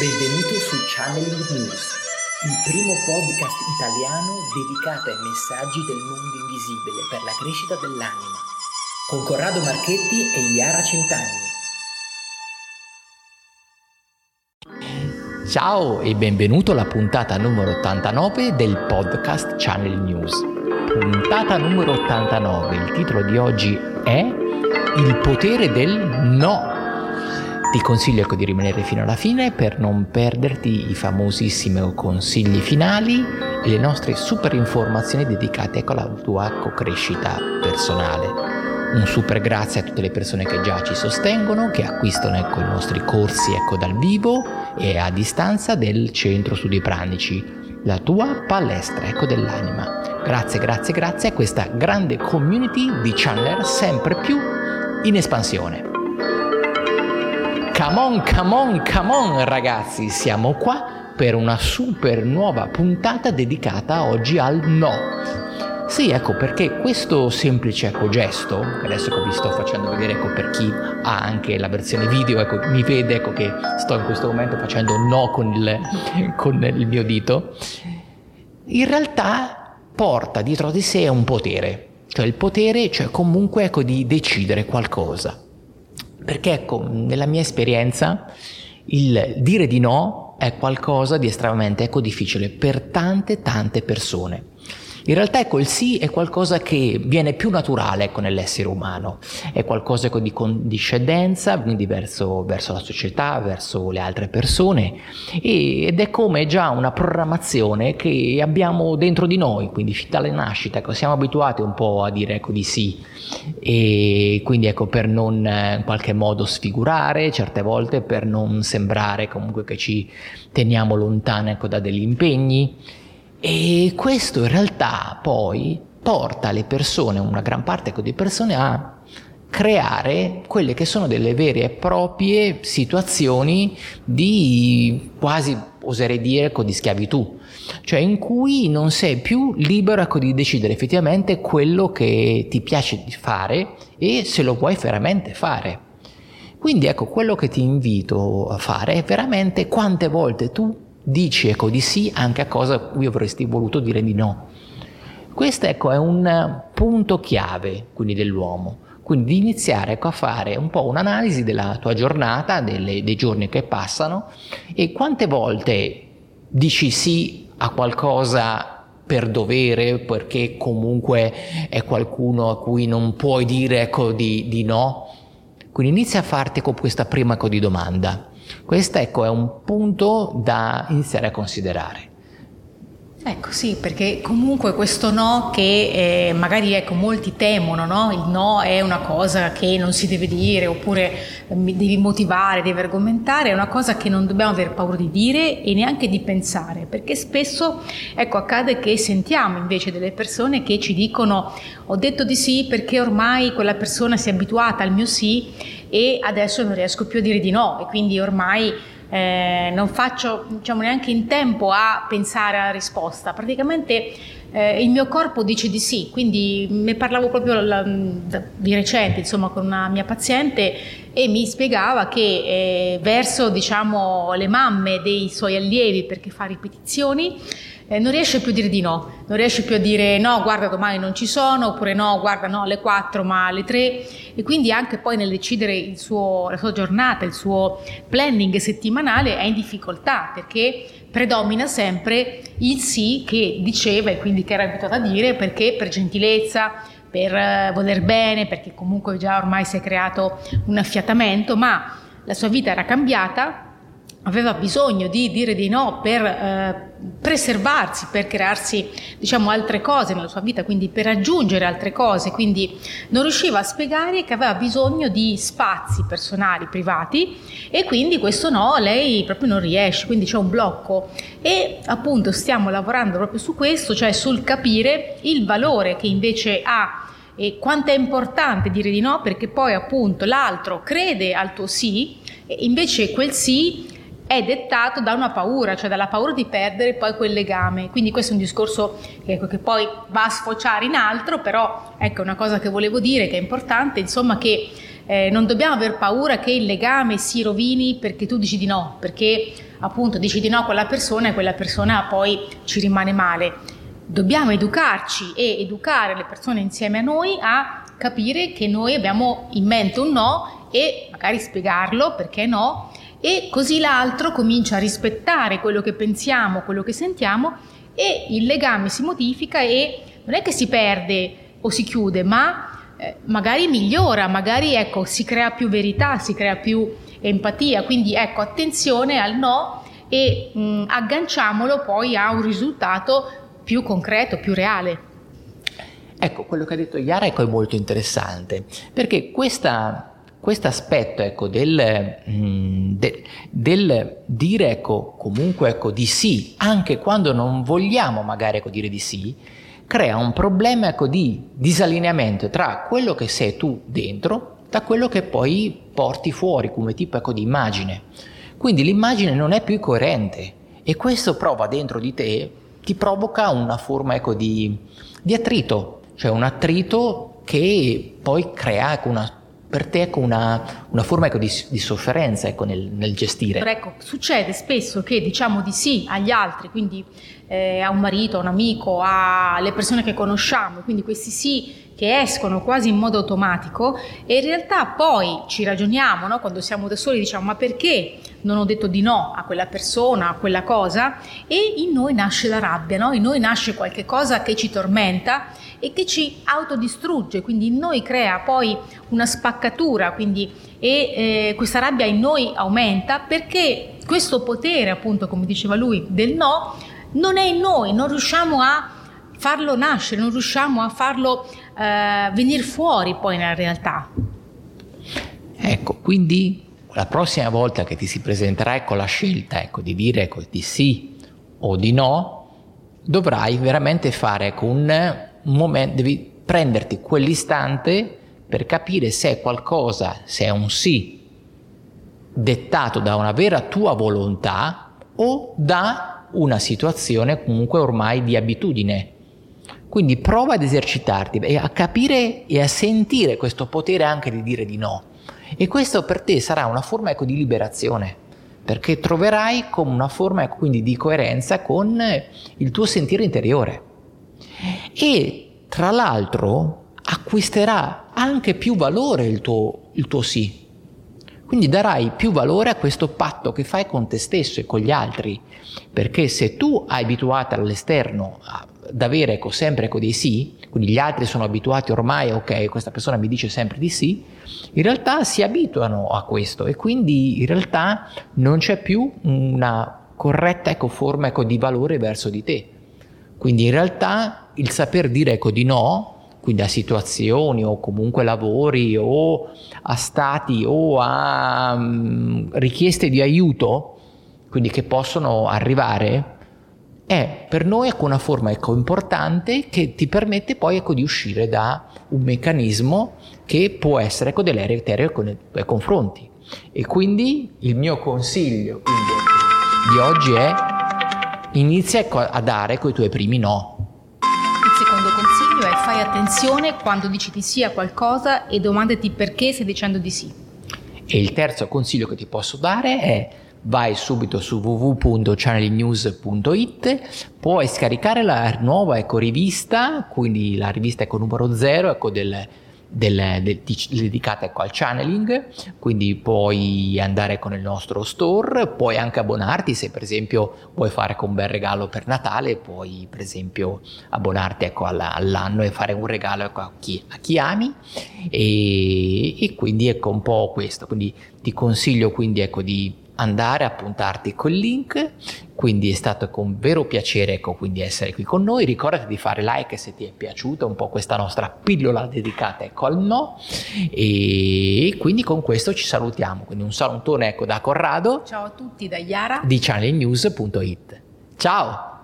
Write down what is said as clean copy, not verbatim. Benvenuto su Channel News, il primo podcast italiano dedicato ai messaggi del mondo invisibile per la crescita dell'anima, con Corrado Marchetti e Iara Centanni. Ciao e benvenuto alla puntata numero 89 del podcast Channel News. Puntata numero 89, il titolo di oggi è Il potere del no. Ti consiglio di rimanere fino alla fine per non perderti i famosissimi consigli finali e le nostre super informazioni dedicate alla tua crescita personale. Un super grazie a tutte le persone che già ci sostengono, che acquistano i nostri corsi dal vivo e a distanza del Centro Studi Pranici, la tua palestra dell'anima. Grazie a questa grande community di channeler sempre più in espansione. Come on ragazzi, siamo qua per una super nuova puntata dedicata oggi al no. Sì, perché questo semplice gesto, adesso vi sto facendo vedere per chi ha anche la versione video, mi vede che sto in questo momento facendo no con il mio dito, in realtà porta dietro di sé un potere, cioè il potere comunque di decidere qualcosa. Perché nella mia esperienza il dire di no è qualcosa di estremamente difficile per tante persone. In realtà il sì è qualcosa che viene più naturale nell'essere umano, è qualcosa di condiscendenza verso la società, verso le altre persone ed è come già una programmazione che abbiamo dentro di noi, quindi fin dalla nascita, siamo abituati un po' a dire di sì e quindi per non in qualche modo sfigurare certe volte, per non sembrare comunque che ci teniamo lontani da degli impegni. E questo in realtà poi porta le persone, una gran parte di persone, a creare quelle che sono delle vere e proprie situazioni di quasi, oserei dire, di schiavitù, cioè in cui non sei più libero di decidere effettivamente quello che ti piace fare e se lo vuoi veramente fare. Quindi quello che ti invito a fare è veramente quante volte tu dici di sì anche a cosa cui avresti voluto dire di no. Questo è un punto chiave quindi dell'uomo, quindi di iniziare a fare un po' un'analisi della tua giornata, dei giorni che passano e quante volte dici sì a qualcosa per dovere, perché comunque è qualcuno a cui non puoi dire di no. Quindi inizia a farti con questa prima di domanda. Questo è un punto da iniziare a considerare. Sì, perché comunque questo no che magari molti temono, no? Il no è una cosa che non si deve dire, oppure devi motivare, devi argomentare, è una cosa che non dobbiamo aver paura di dire e neanche di pensare, perché spesso accade che sentiamo invece delle persone che ci dicono ho detto di sì perché ormai quella persona si è abituata al mio sì e adesso non riesco più a dire di no e quindi ormai non faccio neanche in tempo a pensare alla risposta, praticamente il mio corpo dice di sì. Quindi ne parlavo proprio di recente con una mia paziente e mi spiegava che verso le mamme dei suoi allievi, perché fa ripetizioni, non riesce più a dire di no, non riesce più a dire no guarda domani non ci sono, oppure no guarda no alle 4 ma alle 3, e quindi anche poi nel decidere la sua giornata, il suo planning settimanale è in difficoltà, perché predomina sempre il sì che diceva e quindi che era abituata a dire perché per gentilezza, per voler bene, perché comunque già ormai si è creato un affiatamento, ma la sua vita era cambiata, aveva bisogno di dire di no per preservarsi, per crearsi altre cose nella sua vita, quindi per aggiungere altre cose, quindi non riusciva a spiegare che aveva bisogno di spazi personali, privati, e quindi questo no lei proprio non riesce, quindi c'è un blocco e appunto stiamo lavorando proprio su questo, sul capire il valore che invece ha e quanto è importante dire di no, perché poi appunto l'altro crede al tuo sì e invece quel sì è dettato da una paura, dalla paura di perdere poi quel legame. Quindi questo è un discorso che poi va a sfociare in altro, però una cosa che volevo dire che è importante, che Non dobbiamo aver paura che il legame si rovini perché tu dici di no, perché appunto dici di no a quella persona e quella persona poi ci rimane male. Dobbiamo educarci e educare le persone insieme a noi a capire che noi abbiamo in mente un no e magari spiegarlo perché no, e così l'altro comincia a rispettare quello che pensiamo, quello che sentiamo, e il legame si modifica e non è che si perde o si chiude, ma magari migliora, magari ecco, si crea più verità, si crea più empatia. Quindi ecco, attenzione al no e agganciamolo poi a un risultato più concreto, più reale. Ecco, quello che ha detto Iara ecco, è molto interessante, perché questo aspetto ecco, del dire ecco, comunque ecco, di sì, anche quando non vogliamo magari ecco, dire di sì, crea un problema ecco, di disallineamento tra quello che sei tu dentro da quello che poi porti fuori come tipo ecco, di immagine. Quindi l'immagine non è più coerente e questo prova dentro di te, ti provoca una forma ecco, di attrito, cioè un attrito che poi crea per te ecco una forma ecco di sofferenza ecco nel gestire. Però ecco, succede spesso che diciamo di sì agli altri, quindi a un marito, a un amico, alle persone che conosciamo, quindi questi sì che escono quasi in modo automatico, e in realtà poi ci ragioniamo, no? Quando siamo da soli diciamo ma perché non ho detto di no a quella persona, a quella cosa, e in noi nasce la rabbia, no? In noi nasce qualche cosa che ci tormenta e che ci autodistrugge, quindi in noi crea poi una spaccatura, quindi questa rabbia in noi aumenta perché questo potere appunto, come diceva lui, del no non è in noi, non riusciamo a farlo nascere, non riusciamo a farlo venire fuori poi nella realtà. Ecco, quindi la prossima volta che ti si presenterà ecco la scelta ecco di dire ecco di sì o di no, dovrai veramente fare ecco un momento, devi prenderti quell'istante per capire se è qualcosa, se è un sì dettato da una vera tua volontà o da una situazione comunque ormai di abitudine. Quindi prova ad esercitarti e a capire e a sentire questo potere anche di dire di no. E questo per te sarà una forma ecco, di liberazione, perché troverai come una forma ecco, quindi di coerenza con il tuo sentire interiore. E tra l'altro acquisterà anche più valore il tuo sì. Quindi darai più valore a questo patto che fai con te stesso e con gli altri, perché se tu hai abituato all'esterno ad avere ecco, sempre ecco, dei sì, quindi gli altri sono abituati ormai, ok, questa persona mi dice sempre di sì, in realtà si abituano a questo e quindi in realtà non c'è più una corretta ecco, forma ecco, di valore verso di te. Quindi in realtà il saper dire ecco, di no, quindi a situazioni o comunque lavori o a stati o a richieste di aiuto, quindi che possono arrivare, è per noi ecco, una forma ecco, importante che ti permette poi ecco, di uscire da un meccanismo che può essere ecco, deleterio ecco, nei tuoi confronti. E quindi il mio consiglio di oggi è inizia ecco, a dare coi tuoi primi no. Fai attenzione quando dici di sì a qualcosa e domandati perché stai dicendo di sì. E il terzo consiglio che ti posso dare è vai subito su www.channelingnews.it, puoi scaricare la nuova ecco rivista, quindi la rivista ecco numero 0 ecco dedicata ecco al channeling, quindi puoi andare con il nostro store, puoi anche abbonarti se per esempio vuoi fare un bel regalo per Natale, puoi per esempio abbonarti ecco all'anno e fare un regalo ecco a chi ami, e quindi ecco un po' questo, quindi ti consiglio quindi ecco di andare a puntarti col link. Quindi è stato con vero piacere ecco, quindi essere qui con noi. Ricordati di fare like se ti è piaciuta un po' questa nostra pillola dedicata ecco, al no, e quindi con questo ci salutiamo. Quindi un salutone ecco, da Corrado. Ciao a tutti da Iara di channelingnews.it. Ciao.